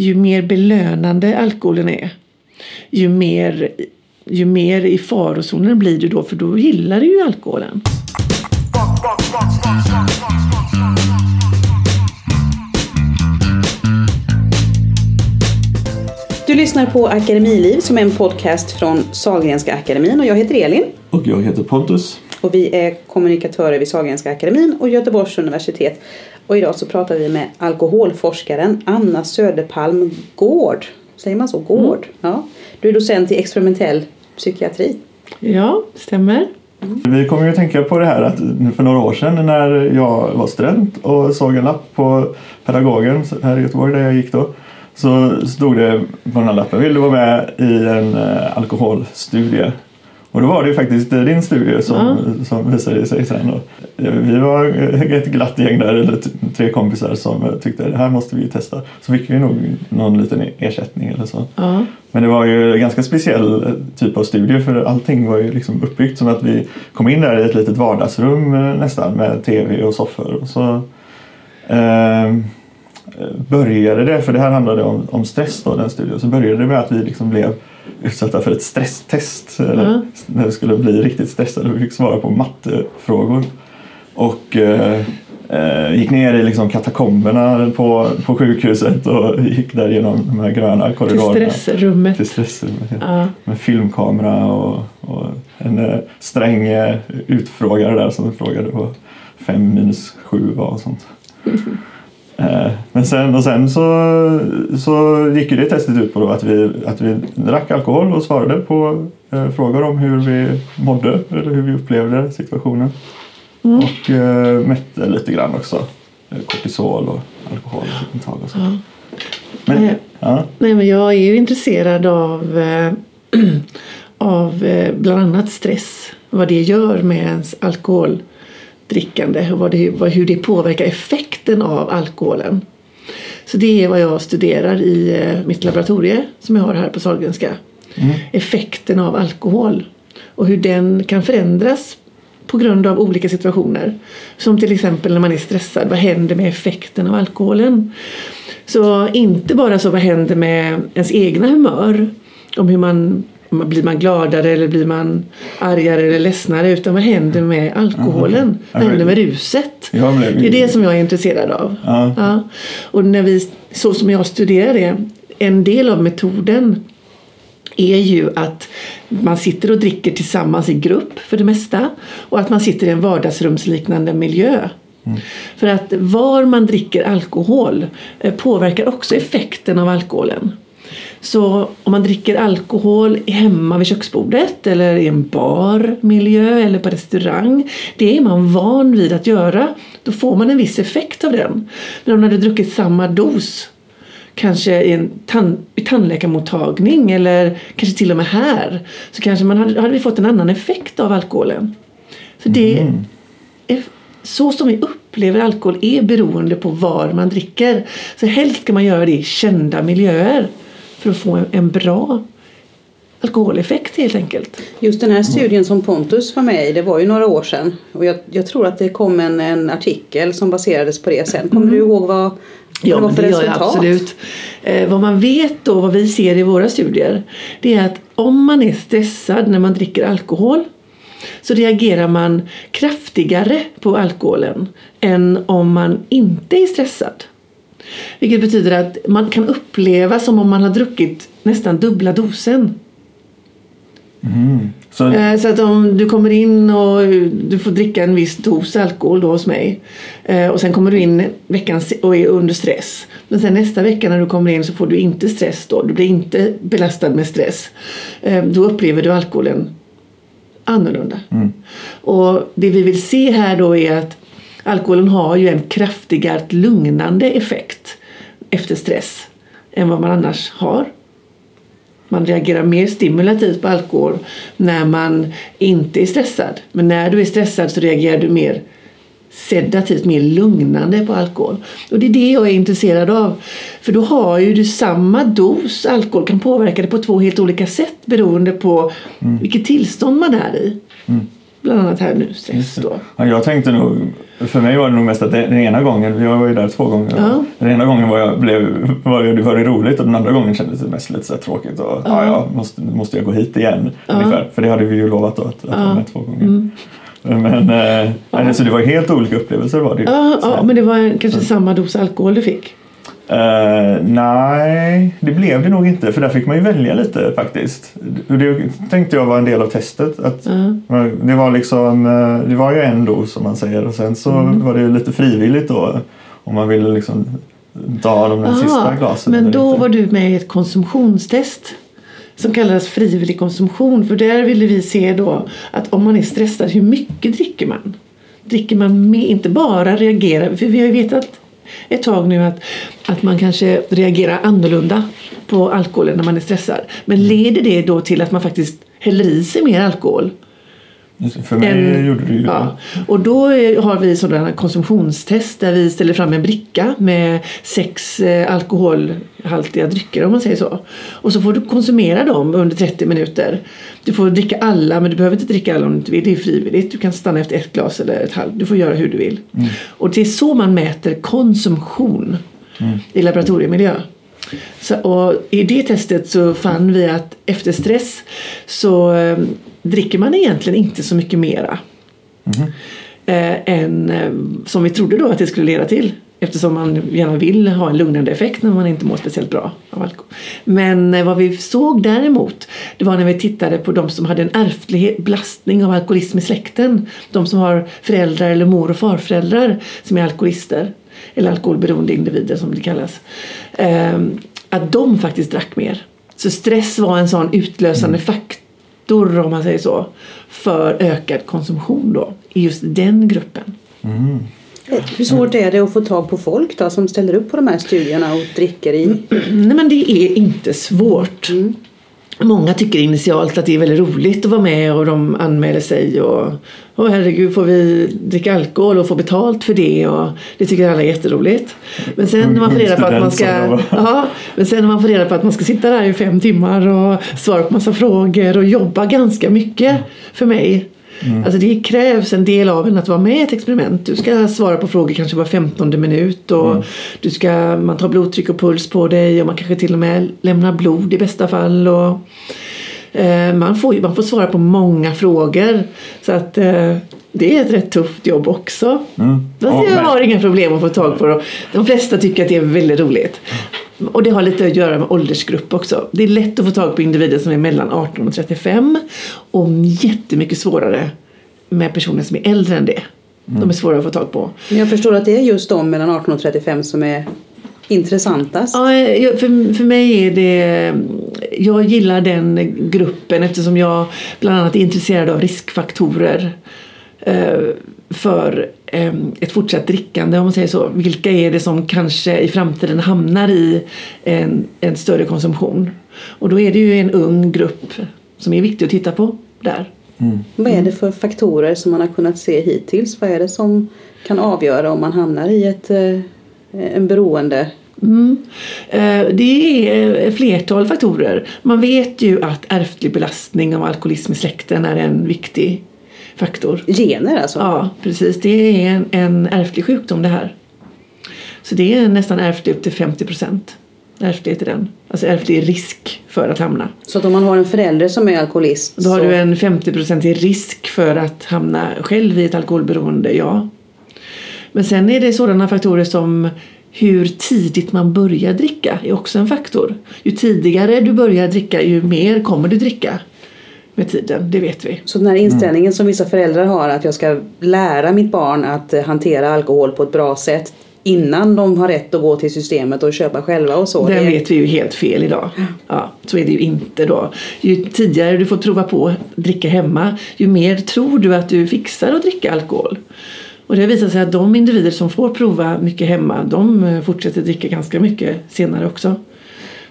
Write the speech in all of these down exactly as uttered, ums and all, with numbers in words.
ju mer belönande alkoholen är, ju mer, ju mer i farozonen blir du då, för då gillar du ju alkoholen. Du lyssnar på Akademiliv som är en podcast från Sahlgrenska akademin, och jag heter Elin. Och jag heter Pontus. Och vi är kommunikatörer vid Sahlgrenska akademin och Göteborgs universitet. Och idag så pratar vi med alkoholforskaren Anna Söderpalm Gårdh. Säger man så? Gårdh? Mm. Ja. Du är docent i experimentell psykiatri. Ja, stämmer. Mm. Vi kommer ju att tänka på det här att för några år sedan när jag var student och såg en lapp på Pedagogen här i Göteborg där jag gick då. Så stod det på den här lappen: vill du vara med i en alkoholstudie? Och då var det ju faktiskt din studie som, mm. som visade sig sen. Och vi var ett glatt gäng där, eller tre kompisar som tyckte det här måste vi testa. Så fick vi nog någon liten ersättning eller så. Mm. Men det var ju en ganska speciell typ av studie, för allting var ju liksom uppbyggt som att vi kom in där i ett litet vardagsrum nästan med tv och soffor. Och så... Eh, började det, för det här handlade om, om stress då, den studien, så började det med att vi liksom blev utsatta för ett stresstest eller, mm. när vi skulle bli riktigt stressade, vi fick svara på mattefrågor och eh, eh, gick ner i liksom katakomberna på, på sjukhuset och gick där genom de här gröna korridorerna till stressrummet, till stressrummet ja. mm. med filmkamera och, och en eh, sträng eh, utfrågare där som frågade på fem minus sju var och sånt. mm. Men sen, och sen så, så gick ju det testet ut på då att vi, att vi drack alkohol och svarade på eh, frågor om hur vi mådde eller hur vi upplevde situationen. Mm. Och eh, mätte lite grann också kortisol och alkoholintag och så. Ja. Men, nej, ja. nej, men jag är ju intresserad av, äh, av äh, bland annat stress. Vad det gör med ens alkohol. drickande och vad det, vad, hur det påverkar effekten av alkoholen. Så det är vad jag studerar i eh, mitt laboratorie som jag har här på Sahlgrenska. Mm. Effekten av alkohol och hur den kan förändras på grund av olika situationer. Som till exempel när man är stressad, vad händer med effekten av alkoholen? Så inte bara så vad händer med ens egna humör, om hur man blir man gladare eller blir man argare eller ledsnare, utan vad händer med alkoholen? Vad händer med ruset? Det är det som jag är intresserad av. Ja. Ja. Och när vi, så som jag studerar det, en del av metoden är ju att man sitter och dricker tillsammans i grupp för det mesta, och att man sitter i en vardagsrumsliknande miljö. Mm. För att var man dricker alkohol påverkar också effekten av alkoholen. Så om man dricker alkohol hemma vid köksbordet eller i en barmiljö eller på restaurang, det är man van vid att göra, då får man en viss effekt av den. Men om man hade druckit samma dos, kanske i en tann- i tandläkarmottagning eller kanske till och med här, så kanske man hade, hade vi fått en annan effekt av alkoholen. Så det mm. är, så som vi upplever alkohol är beroende på var man dricker. Så helst ska man göra det i kända miljöer för att få en bra alkoholeffekt helt enkelt. Just den här studien som Pontus var med i, det var ju några år sedan. Och jag, jag tror att det kom en, en artikel som baserades på det sen. Kommer mm. du ihåg vad, vad ja, det var för det resultat? Ja, absolut. Eh, vad man vet då, vad vi ser i våra studier, det är att om man är stressad när man dricker alkohol, så reagerar man kraftigare på alkoholen än om man inte är stressad. Vilket betyder att man kan uppleva som om man har druckit nästan dubbla dosen. Mm. Så... så att om du kommer in och du får dricka en viss dos alkohol då hos mig. Och sen kommer du in veckan och är under stress. Men sen nästa vecka när du kommer in så får du inte stress då. Du blir inte belastad med stress. Då upplever du alkoholen annorlunda. Mm. Och det vi vill se här då är att alkoholen har ju en kraftigare lugnande effekt efter stress än vad man annars har. Man reagerar mer stimulativt på alkohol när man inte är stressad. Men när du är stressad så reagerar du mer sedativt, mer lugnande på alkohol. Och det är det jag är intresserad av. För då har ju du samma dos alkohol, kan påverka det på två helt olika sätt beroende på mm. vilket tillstånd man är i. Mm. Bland annat här nu stress då. Ja, jag tänkte nog För mig var det nog mest att den ena gången, jag var ju där två gånger. Uh-huh. Den ena gången var, jag blev, var, jag, var det roligt och den andra gången kändes det mest lite så tråkigt. Och, uh-huh. ja, ja, måste, måste jag gå hit igen uh-huh. ungefär. För det hade vi ju lovat då, att, att uh-huh. de är två gånger. Mm. Men, eh, uh-huh. Så det var helt olika upplevelser var det ju. Uh-huh. Ja, men det var kanske så. Samma dos alkohol du fick? Uh, nej, det blev det nog inte. För där fick man ju välja lite faktiskt. Det tänkte jag var en del av testet. Att uh-huh. det, var liksom, det var ju en dos som man säger. Och sen så mm. var det ju lite frivilligt då. Om man ville liksom ta de där uh-huh. sista glasen. Men då var du med i ett konsumtionstest. Som kallades frivillig konsumtion. För där ville vi se då att om man är stressad, hur mycket dricker man? Dricker man med, inte bara reagerar. För vi har ju vetat ett tag nu att, att man kanske reagerar annorlunda på alkoholen när man är stressad. Men leder det då till att man faktiskt häller i sig mer alkohol? För mig än, gjorde det ju ja. Och då har vi sådana konsumtionstest där vi ställer fram en bricka med sex alkoholhaltiga drycker om man säger så. Och så får du konsumera dem under trettio minuter. Du får dricka alla, men du behöver inte dricka alla om du inte vill. Det är frivilligt. Du kan stanna efter ett glas eller ett halvt. Du får göra hur du vill. Mm. Och det är så man mäter konsumtion mm. i laboratoriemiljö. Så, och i det testet så fann vi att efter stress så eh, dricker man egentligen inte så mycket mera mm. eh, än eh, som vi trodde då att det skulle leda till, eftersom man gärna vill ha en lugnande effekt när man inte mår speciellt bra av alkohol. Men eh, vad vi såg däremot, det var när vi tittade på de som hade en ärftlig belastning av alkoholism i släkten, de som har föräldrar eller mor- och farföräldrar som är alkoholister eller alkoholberoende individer som det kallas, att de faktiskt drack mer. Så stress var en sån utlösande faktor, om man säger så, för ökad konsumtion då i just den gruppen. Mm. Hur svårt är det att få tag på folk då, som ställer upp på de här studierna och dricker i? Nej, men det är inte svårt. Mm. Många tycker initialt att det är väldigt roligt att vara med och de anmäler sig och oh, herregud, får vi dricka alkohol och få betalt för det, och det tycker alla är jätteroligt. Men sen när man får reda på att man ska ja, men sen när man får reda på att man ska sitta där i fem timmar och svara på massa frågor och jobba ganska mycket för mig. Mm. Alltså det krävs en del av en att vara med i ett experiment. Du ska svara på frågor kanske var femtonde minut och mm. du ska, man tar blodtryck och puls på dig och man kanske till och med lämnar blod i bästa fall och eh, man, får, man får svara på många frågor, så att eh, det är ett rätt tufft jobb också. Mm. Alltså jag har inga problem att få tag på det. De flesta tycker att det är väldigt roligt. Och det har lite att göra med åldersgrupp också. Det är lätt att få tag på individer som är mellan arton och trettiofem. Och jättemycket svårare med personer som är äldre än det. Mm. De är svårare att få tag på. Jag förstår att det är just de mellan arton och trettiofem som är intressantast. Ja, för, för mig är det... Jag gillar den gruppen eftersom jag bland annat är intresserad av riskfaktorer för ett fortsatt drickande, om man säger så. Vilka är det som kanske i framtiden hamnar i en, en större konsumtion? Och då är det ju en ung grupp som är viktig att titta på där. Mm. Vad är det för faktorer som man har kunnat se hittills? Vad är det som kan avgöra om man hamnar i ett, en beroende? Mm. Det är flertal faktorer. Man vet ju att ärftlig belastning av alkoholism i släkten är en viktig faktor. Gener alltså? Ja, precis. Det är en, en ärftlig sjukdom det här. Så det är nästan ärftlig upp till femtio procent. Ärftlighet i den. Alltså ärftlig risk för att hamna. Så att om man har en förälder som är alkoholist då så... har du en femtio procent risk för att hamna själv i ett alkoholberoende, ja. Men sen är det sådana faktorer som hur tidigt man börjar dricka är också en faktor. Ju tidigare du börjar dricka, ju mer kommer du dricka med tiden, det vet vi. Så den här inställningen mm. som vissa föräldrar har, att jag ska lära mitt barn att hantera alkohol på ett bra sätt innan de har rätt att gå till systemet och köpa själva och så. Den det vet vi ju helt fel idag. Ja, så är det ju inte då. Ju tidigare du får prova på att dricka hemma, ju mer tror du att du fixar att dricka alkohol. Och det visar sig att de individer som får prova mycket hemma, de fortsätter dricka ganska mycket senare också.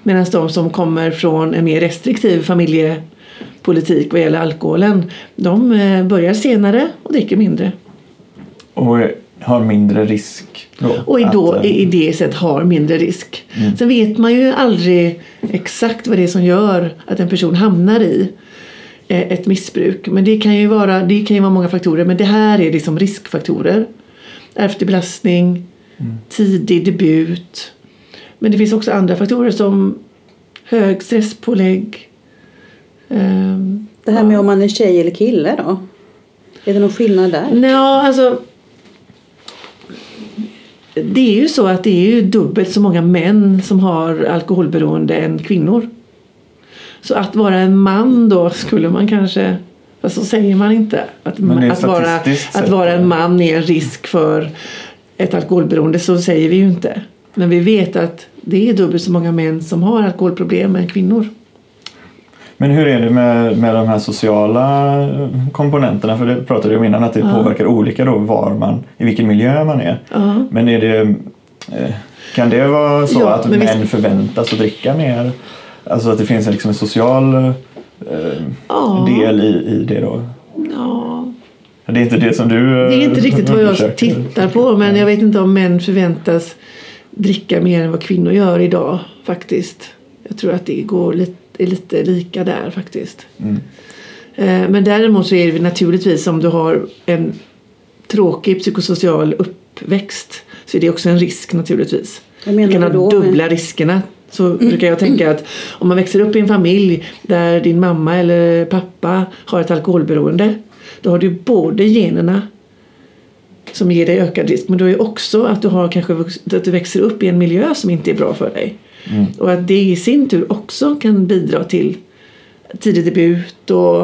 Medan de som kommer från en mer restriktiv familje politik vad gäller alkoholen, de börjar senare och dricker mindre. Och har mindre risk. Då, och i, då, att, i det sätt har mindre risk. Mm. Sen vet man ju aldrig exakt vad det är som gör att en person hamnar i ett missbruk. Men det kan ju vara, det kan ju vara många faktorer, men det här är liksom riskfaktorer. ärftlig belastning, mm. tidig debut. Men det finns också andra faktorer som hög stresspålägg. Um, det här med ja. om man är tjej eller kille då? Är det någon skillnad där? Nja, alltså... Det är ju så att det är ju dubbelt så många män som har alkoholberoende än kvinnor. Så att vara en man då skulle man kanske... Fast så säger man inte. Att, man, att, vara, att vara en man är en risk för ett alkoholberoende, så säger vi ju inte. Men vi vet att det är dubbelt så många män som har alkoholproblem än kvinnor. Men hur är det med, med de här sociala komponenterna? För det pratade jag om innan, att det ja. påverkar olika då var man, i vilken miljö man är. Ja. Men är det, kan det vara så ja, att män visst... förväntas att dricka mer? Alltså att det finns liksom en social eh, ja. del i, i det då? Ja. Det är inte det som du... Det är inte riktigt vad jag tittar på, men jag vet inte om män förväntas dricka mer än vad kvinnor gör idag faktiskt. Jag tror att det går lite... är lite lika där faktiskt. Mm. Men däremot så är det naturligtvis, om du har en tråkig psykosocial uppväxt, så är det också en risk naturligtvis. Du kan ha då, dubbla men... riskerna. Så mm. brukar jag tänka att om man växer upp i en familj där din mamma eller pappa har ett alkoholberoende, då har du både generna som ger dig ökad risk, men då är också att du har kanske att du växer upp i en miljö som inte är bra för dig. Mm. Och att det i sin tur också kan bidra till tidig debut, och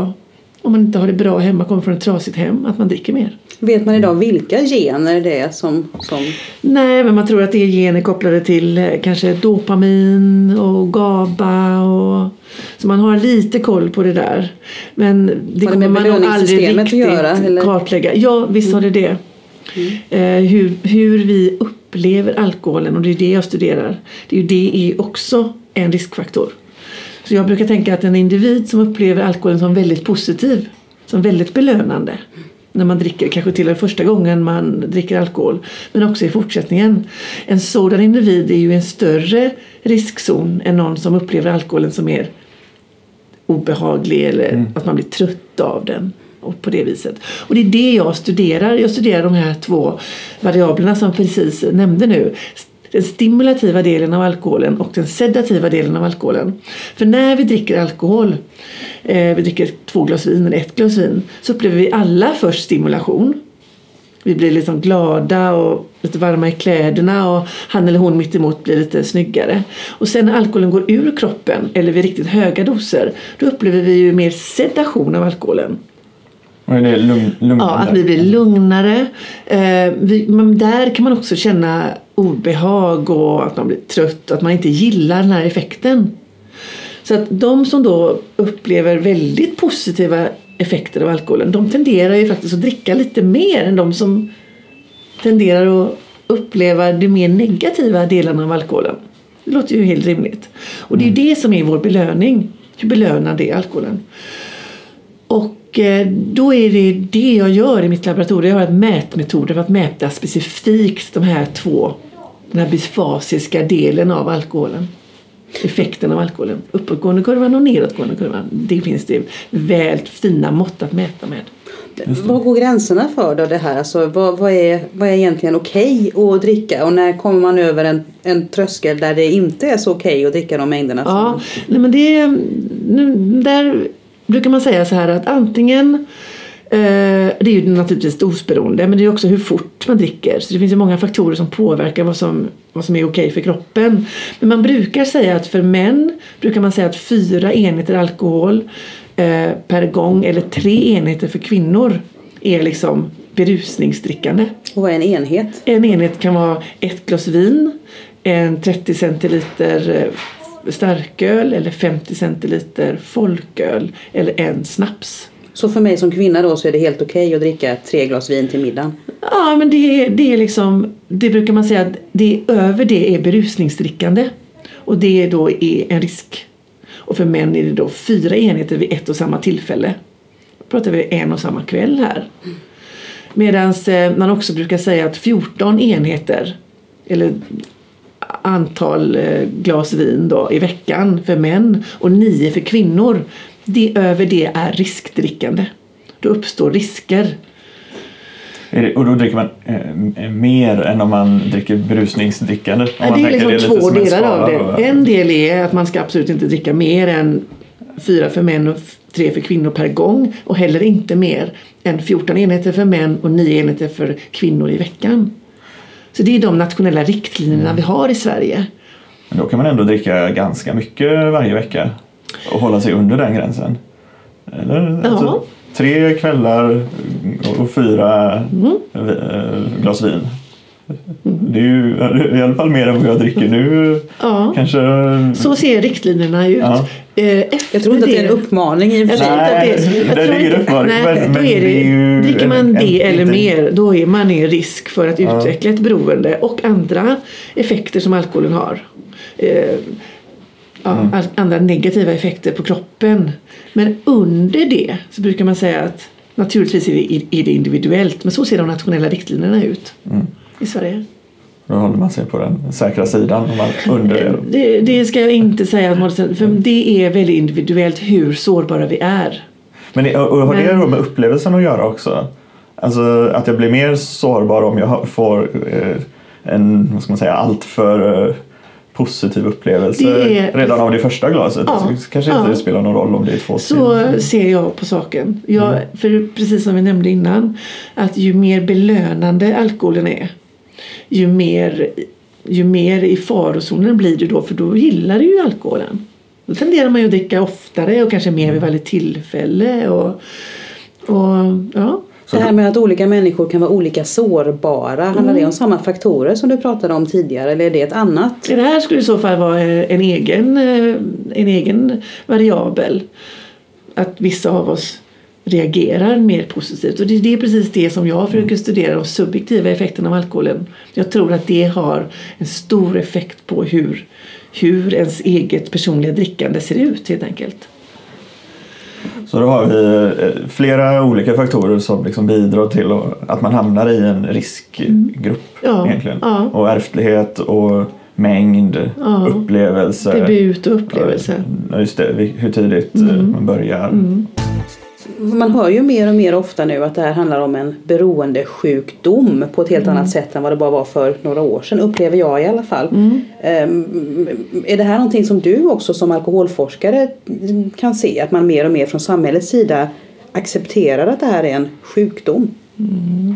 om man inte har det bra hemma, kommer från ett trasigt hem, att man dricker mer. Vet man idag vilka gener det är som... som... Nej, men man tror att det är gener kopplade till kanske dopamin och GABA. Och... Så man har lite koll på det där. Men det kommer man nog aldrig riktigt göra, eller? Kartlägga. Ja, visst har det det. Mm. Eh, hur, hur vi upplever alkoholen, och det är det jag studerar, det är ju det är också en riskfaktor. Så jag brukar tänka att en individ som upplever alkoholen som väldigt positiv, som väldigt belönande när man dricker, kanske till den första gången man dricker alkohol, men också i fortsättningen, en sådan individ är ju en större riskzon än någon som upplever alkoholen som mer obehaglig, eller mm. att man blir trött av den. Och på det viset. Och det är det jag studerar. Jag studerar de här två variablerna som precis nämnde nu. Den stimulativa delen av alkoholen och den sedativa delen av alkoholen. För när vi dricker alkohol, eh, vi dricker två glas vin eller ett glas vin, så upplever vi alla först stimulation. Vi blir liksom glada och lite varma i kläderna, och han eller hon mitt emot blir lite snyggare. Och sen när alkoholen går ur kroppen, eller vid riktigt höga doser, då upplever vi ju mer sedation av alkoholen. Det lugn, ja, att vi blir lugnare. Eh, vi, men där kan man också känna obehag, och att man blir trött, att man inte gillar den här effekten. Så att de som då upplever väldigt positiva effekter av alkoholen, de tenderar ju faktiskt att dricka lite mer än de som tenderar att uppleva de mer negativa delarna av alkoholen. Det låter ju helt rimligt. Och det är ju det som är vår belöning. Hur belönar det alkoholen? Och Och då är det det jag gör i mitt laboratorium. Jag har ett mätmetoder för att mäta specifikt de här två, den här bifasiska delen av alkoholen. Effekten av alkoholen. Uppåtgående kurvan och nedåtgående kurvan. Det finns det väl fina mått att mäta med. Vad går gränserna för då det här? Alltså, vad, vad, är, vad är egentligen okej att dricka? Och när kommer man över en, en tröskel där det inte är så okej att dricka de mängderna? Ja, nej, men det nu, där... brukar man säga så här att antingen, eh, det är ju naturligtvis dosberoende, men det är också hur fort man dricker. Så det finns ju många faktorer som påverkar vad som, vad som är okej för kroppen. Men man brukar säga att för män brukar man säga att fyra enheter alkohol eh, per gång, eller tre enheter för kvinnor, är liksom berusningsdrickande. Och vad är en enhet? En enhet kan vara ett glas vin, en trettio centiliter eh, starköl, eller femtio centiliter folköl, eller en snaps. Så för mig som kvinna då, så är det helt okej att dricka tre glas vin till middagen? Ja, men det är, det är liksom, det brukar man säga att det är, över det är berusningsdrickande, och det då är en risk. Och för män är det då fyra enheter vid ett och samma tillfälle. Då pratar vi en och samma kväll här. Medan man också brukar säga att fjorton enheter, eller antal glas vin då i veckan för män och nio för kvinnor, det över det är riskdrickande. Då uppstår risker. Och då dricker man eh, mer än om man dricker berusningsdrickande. Om ja, man det är liksom det är två delar av det. En del är att man ska absolut inte dricka mer än fyra för män och tre för kvinnor per gång. Och heller inte mer än fjorton enheter för män och nio enheter för kvinnor i veckan. Så det är de nationella riktlinjerna mm. vi har i Sverige. Men då kan man ändå dricka ganska mycket varje vecka och hålla sig under den gränsen. Eller? Ja. Alltså, tre kvällar och fyra mm. glas vin. Mm. Det är ju i alla fall mer än vad jag dricker nu. Ja. Kanske... Så ser riktlinjerna ut. Ja. Efter jag tror inte det... att det är en uppmaning i och för sig. Nej, det, det är ingen uppmaning. Nej, men, men det är ju... Dricker man en, det eller en, mer, då är man i risk för att ja. utveckla ett beroende och andra effekter som alkoholen har. Ja, mm. andra negativa effekter på kroppen. Men under det så brukar man säga att naturligtvis är det individuellt, men så ser de nationella riktlinjerna ut mm. i Sverige. Då håller man sig på den säkra sidan om man under det, det ska jag inte säga, för det är väldigt individuellt hur sårbara vi är. Men och, och har men, det då med upplevelsen att göra också? Alltså att jag blir mer sårbar om jag får eh, en, vad ska man säga, allt för... Eh, positiv upplevelse är, redan av det första glaset. Ja, alltså, kanske inte ja. det spelar någon roll om det är två så sin. Ser jag på saken. Jag, mm. för precis som vi nämnde innan, att ju mer belönande alkoholen är, ju mer, ju mer i farozonen blir du då, för då gillar du ju alkoholen. Då tenderar man ju att dricka oftare och kanske mer vid varje tillfälle. Och, och, ja. Det här med att olika människor kan vara olika sårbara. Handlar mm. det om samma faktorer som du pratade om tidigare? Eller är det ett annat? Det här skulle i så fall vara en egen, en egen variabel. Att vissa av oss reagerar mer positivt. Och det är precis det som jag försöker studera. De subjektiva effekterna av alkoholen. Jag tror att det har en stor effekt på hur, hur ens eget personliga drickande ser ut helt enkelt. Så då har vi flera olika faktorer som liksom bidrar till att man hamnar i en riskgrupp ja, egentligen. Ja. Och ärftlighet och mängd, ja. upplevelse. Debut och upplevelse. Just det, hur tidigt mm. man börjar. Mm. Man hör ju mer och mer ofta nu att det här handlar om en beroendesjukdom på ett helt mm. annat sätt än vad det bara var för några år sedan, upplever jag i alla fall. Mm. Um, är det här någonting som du också som alkoholforskare kan se, att man mer och mer från samhällets sida accepterar att det här är en sjukdom? Mm.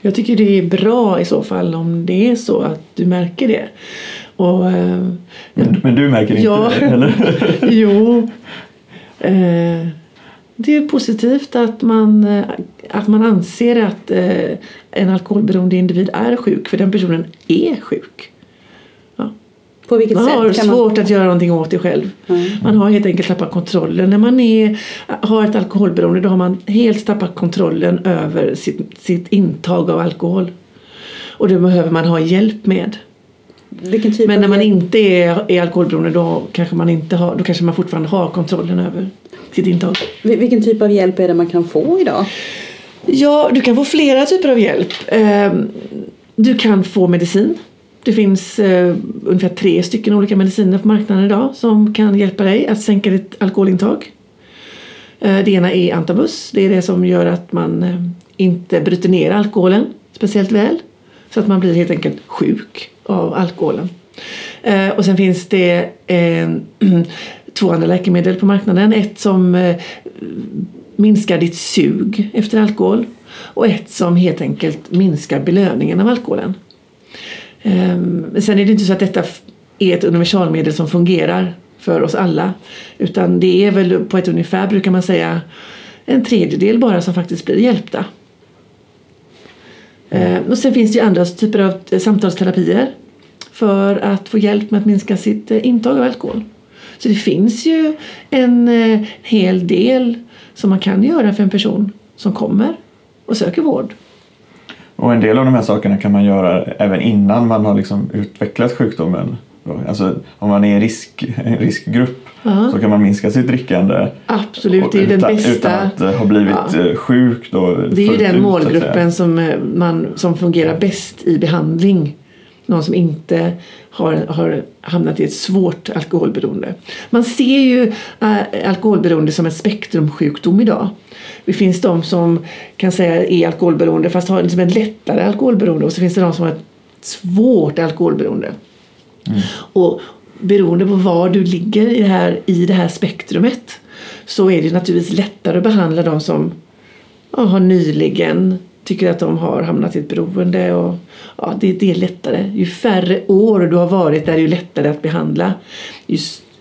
Jag tycker det är bra i så fall om det är så att du märker det. Och, uh, men, men du märker ja, inte det, eller? Jo... Uh, Det är positivt att man, att man anser att en alkoholberoende individ är sjuk. För den personen är sjuk. Ja. På vilket man sätt har kan svårt man... att göra någonting åt det själv. Mm. Man har helt enkelt tappat kontrollen. När man är, har ett alkoholberoende, då har man helt tappat kontrollen över sitt, sitt intag av alkohol. Och det behöver man ha hjälp med. Vilken typ Men när man inte är, är alkoholberoende, då kanske, man inte har, då kanske man fortfarande har kontrollen över sitt intag. Vilken typ av hjälp är det man kan få idag? Ja, du kan få flera typer av hjälp. Du kan få medicin. Det finns ungefär tre stycken olika mediciner på marknaden idag som kan hjälpa dig att sänka ditt alkoholintag. Det ena är antabus. Det är det som gör att man inte bryter ner alkoholen speciellt väl. Så att man blir helt enkelt sjuk av alkoholen. Och sen finns det en... två andra läkemedel på marknaden. Ett som eh, minskar ditt sug efter alkohol. Och ett som helt enkelt minskar belöningen av alkoholen. Ehm, sen är det inte så att detta är ett universalmedel som fungerar för oss alla. Utan det är väl på ett ungefär, brukar man säga, en tredjedel bara som faktiskt blir hjälpta. Ehm, och sen finns det ju andra typer av samtalsterapier. För att få hjälp med att minska sitt intag av alkohol. Så det finns ju en eh, hel del som man kan göra för en person som kommer och söker vård. Och en del av de här sakerna kan man göra även innan man har liksom utvecklat sjukdomen. Alltså om man är i risk, en riskgrupp uh-huh. så kan man minska sitt drickande. Absolut, och, det är utan, den bästa. Utan att ha blivit uh-huh. sjuk. Då, det är ju den ut, målgruppen som, man, som fungerar bäst i behandling. någon som inte har, har hamnat i ett svårt alkoholberoende. Man ser ju äh, alkoholberoende som en spektrumsjukdom idag. Det finns de som kan säga är alkoholberoende fast har liksom en lättare alkoholberoende, och så finns det de som har ett svårt alkoholberoende. Mm. Och beroende på var du ligger i det här, i det här spektrumet, så är det naturligtvis lättare att behandla de som ja, har nyligen tycker att de har hamnat i ett beroende. Och, ja, det, det är lättare. Ju färre år du har varit där, ju lättare att behandla. Ju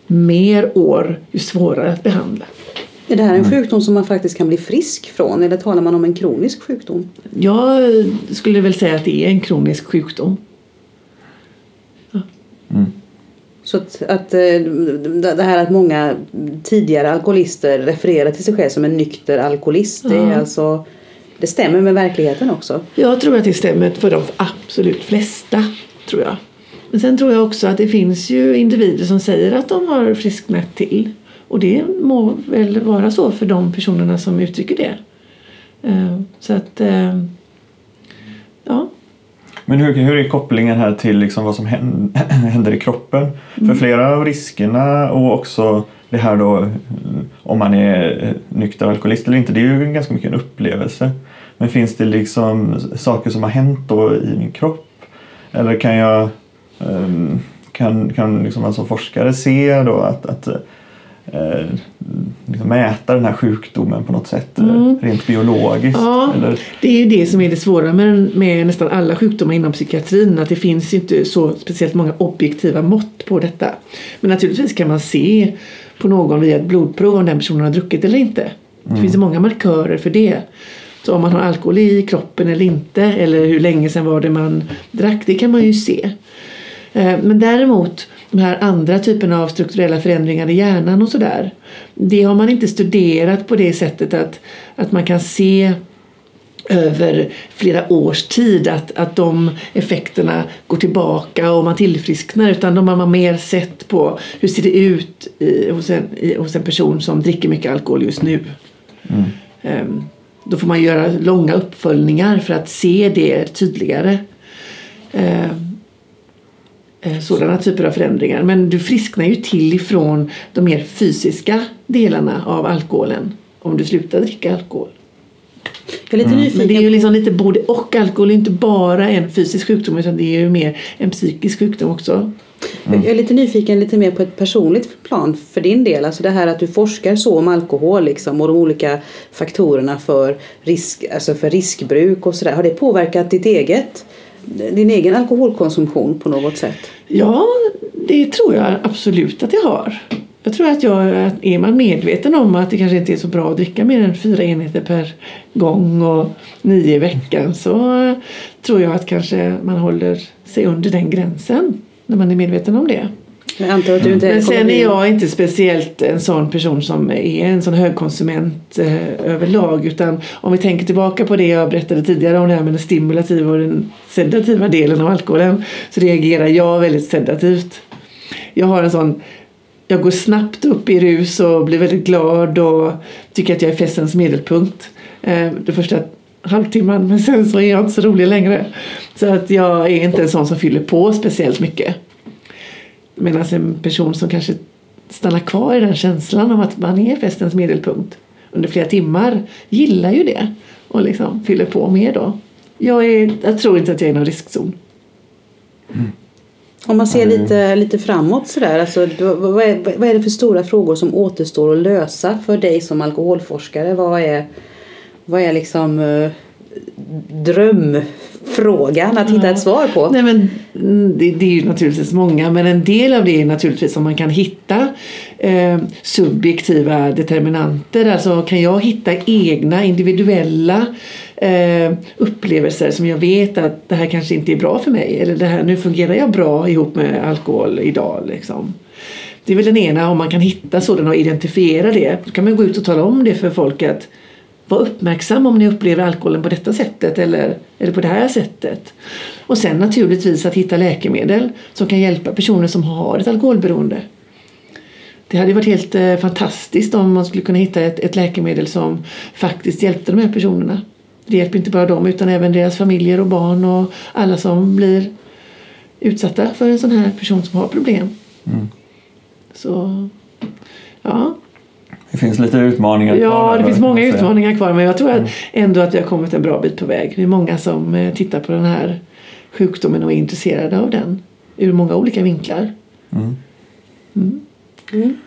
mer år, ju svårare att behandla. Är det här en sjukdom som man faktiskt kan bli frisk från? Eller talar man om en kronisk sjukdom? Jag skulle väl säga att det är en kronisk sjukdom. Ja. Mm. Så att, att det här att många tidigare alkoholister refererar till sig själv som en nykter alkoholist, ja. Det är alltså... Det stämmer med verkligheten också. Jag tror att det stämmer för de absolut flesta, tror jag. Men sen tror jag också att det finns ju individer som säger att de har frisknat till. Och det må väl vara så för de personerna som uttrycker det. Så att, ja. Men hur, hur är kopplingen här till liksom vad som händer, händer i kroppen? Mm. För flera av riskerna och också... Det här då, om man är nykter alkoholist eller inte, det är ju ganska mycket en upplevelse. Men finns det liksom saker som har hänt då i min kropp? Eller kan jag, kan, kan liksom man som forskare se då att, att eh, liksom mäta den här sjukdomen på något sätt, mm. rent biologiskt? Ja, eller? Det är ju det som är det svåra med, med nästan alla sjukdomar inom psykiatrin, att det finns inte så speciellt många objektiva mått på detta. Men naturligtvis kan man se på någon via ett blodprov om den personen har druckit eller inte. Det mm. finns många markörer för det. Så om man har alkohol i kroppen eller inte, eller hur länge sedan var det man drack, det kan man ju se. Men däremot de här andra typerna av strukturella förändringar i hjärnan och sådär, det har man inte studerat på det sättet att, att man kan se över flera års tid att, att de effekterna går tillbaka och man tillfrisknar, utan de har man mer sett på hur ser det ut i, hos, en, i, hos en person som dricker mycket alkohol just nu. Mm. Um, då får man göra långa uppföljningar för att se det tydligare. Um, sådana typer av förändringar. Men du frisknar ju till ifrån de mer fysiska delarna av alkoholen om du slutar dricka alkohol. Jag är lite nyfiken. Men det är ju liksom lite både och. Alkohol är inte bara en fysisk sjukdom, utan det är ju mer en psykisk sjukdom också. Mm. Jag är lite nyfiken lite mer på ett personligt plan för din del. Alltså det här att du forskar så om alkohol liksom, och de olika faktorerna för, risk, alltså för riskbruk och sådär. Har det påverkat ditt eget, din egen alkoholkonsumtion på något sätt? Ja, det tror jag absolut att jag har. Jag tror att jag, är man medveten om att det kanske inte är så bra att dricka mer än fyra enheter per gång och nio i veckan, så tror jag att kanske man håller sig under den gränsen när man är medveten om det. Men, antar att du inte Men sen är jag inte speciellt en sån person som är en sån högkonsument eh, överlag, utan om vi tänker tillbaka på det jag berättade tidigare om det här med den stimulativa och den sedativa delen av alkoholen, så reagerar jag väldigt sedativt. Jag har en sån Jag går snabbt upp i rus och blir väldigt glad och tycker att jag är festens medelpunkt. Det första halvtimman, men sen så är jag inte så rolig längre. Så att jag är inte en sån som fyller på speciellt mycket. Medan en person som kanske stannar kvar i den känslan av att man är festens medelpunkt under flera timmar gillar ju det. Och liksom fyller på mer då. Jag, är, jag tror inte att jag är någon riskzon. Mm. Om man ser lite, lite framåt sådär, alltså, vad, är, vad är det för stora frågor som återstår att lösa för dig som alkoholforskare? Vad är, vad är liksom eh, drömfrågan att hitta ett svar på? Nej, men, det, det är ju naturligtvis många, men en del av det är naturligtvis om man kan hitta eh, subjektiva determinanter. Alltså kan jag hitta egna individuella Uh, upplevelser som jag vet att det här kanske inte är bra för mig, eller det här, nu fungerar jag bra ihop med alkohol idag liksom. Det är väl den ena, om man kan hitta sådana och identifiera det, då kan man gå ut och tala om det för folk att var uppmärksam om ni upplever alkoholen på detta sättet eller, eller på det här sättet. Och sen naturligtvis att hitta läkemedel som kan hjälpa personer som har ett alkoholberoende. Det hade varit helt uh, fantastiskt om man skulle kunna hitta ett, ett läkemedel som faktiskt hjälpte de här personerna. Det hjälper inte bara dem utan även deras familjer och barn och alla som blir utsatta för en sån här person som har problem. Mm. Så, ja. Det finns lite utmaningar kvar. Ja, det finns många utmaningar kvar. Men jag tror mm. att ändå att jag har kommit en bra bit på väg. Det är många som tittar på den här sjukdomen och är intresserade av den. Ur många olika vinklar. Mm. Mm. Mm.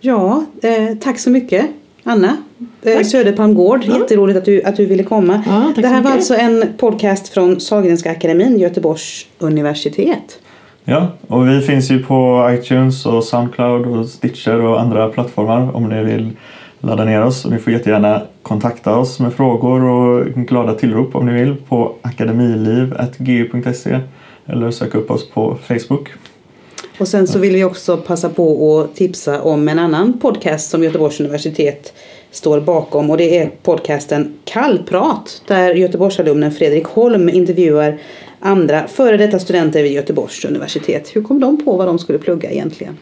Ja, eh, tack så mycket Anna eh, Söderpalm Gårdh. Ja. Jätteroligt att du, att du ville komma. Ja, det här var alltså en podcast från Sahlgrenska akademin, Göteborgs universitet. Ja, och vi finns ju på iTunes och Soundcloud och Stitcher och andra plattformar om ni vill ladda ner oss. Och ni får jättegärna kontakta oss med frågor och glada tillrop om ni vill på akademiliv punkt g u punkt s e eller söka upp oss på Facebook. Och sen så vill vi också passa på att tipsa om en annan podcast som Göteborgs universitet står bakom. Och det är podcasten Kallprat, där Göteborgsalumnen Fredrik Holm intervjuar andra före detta studenter vid Göteborgs universitet. Hur kom de på vad de skulle plugga egentligen?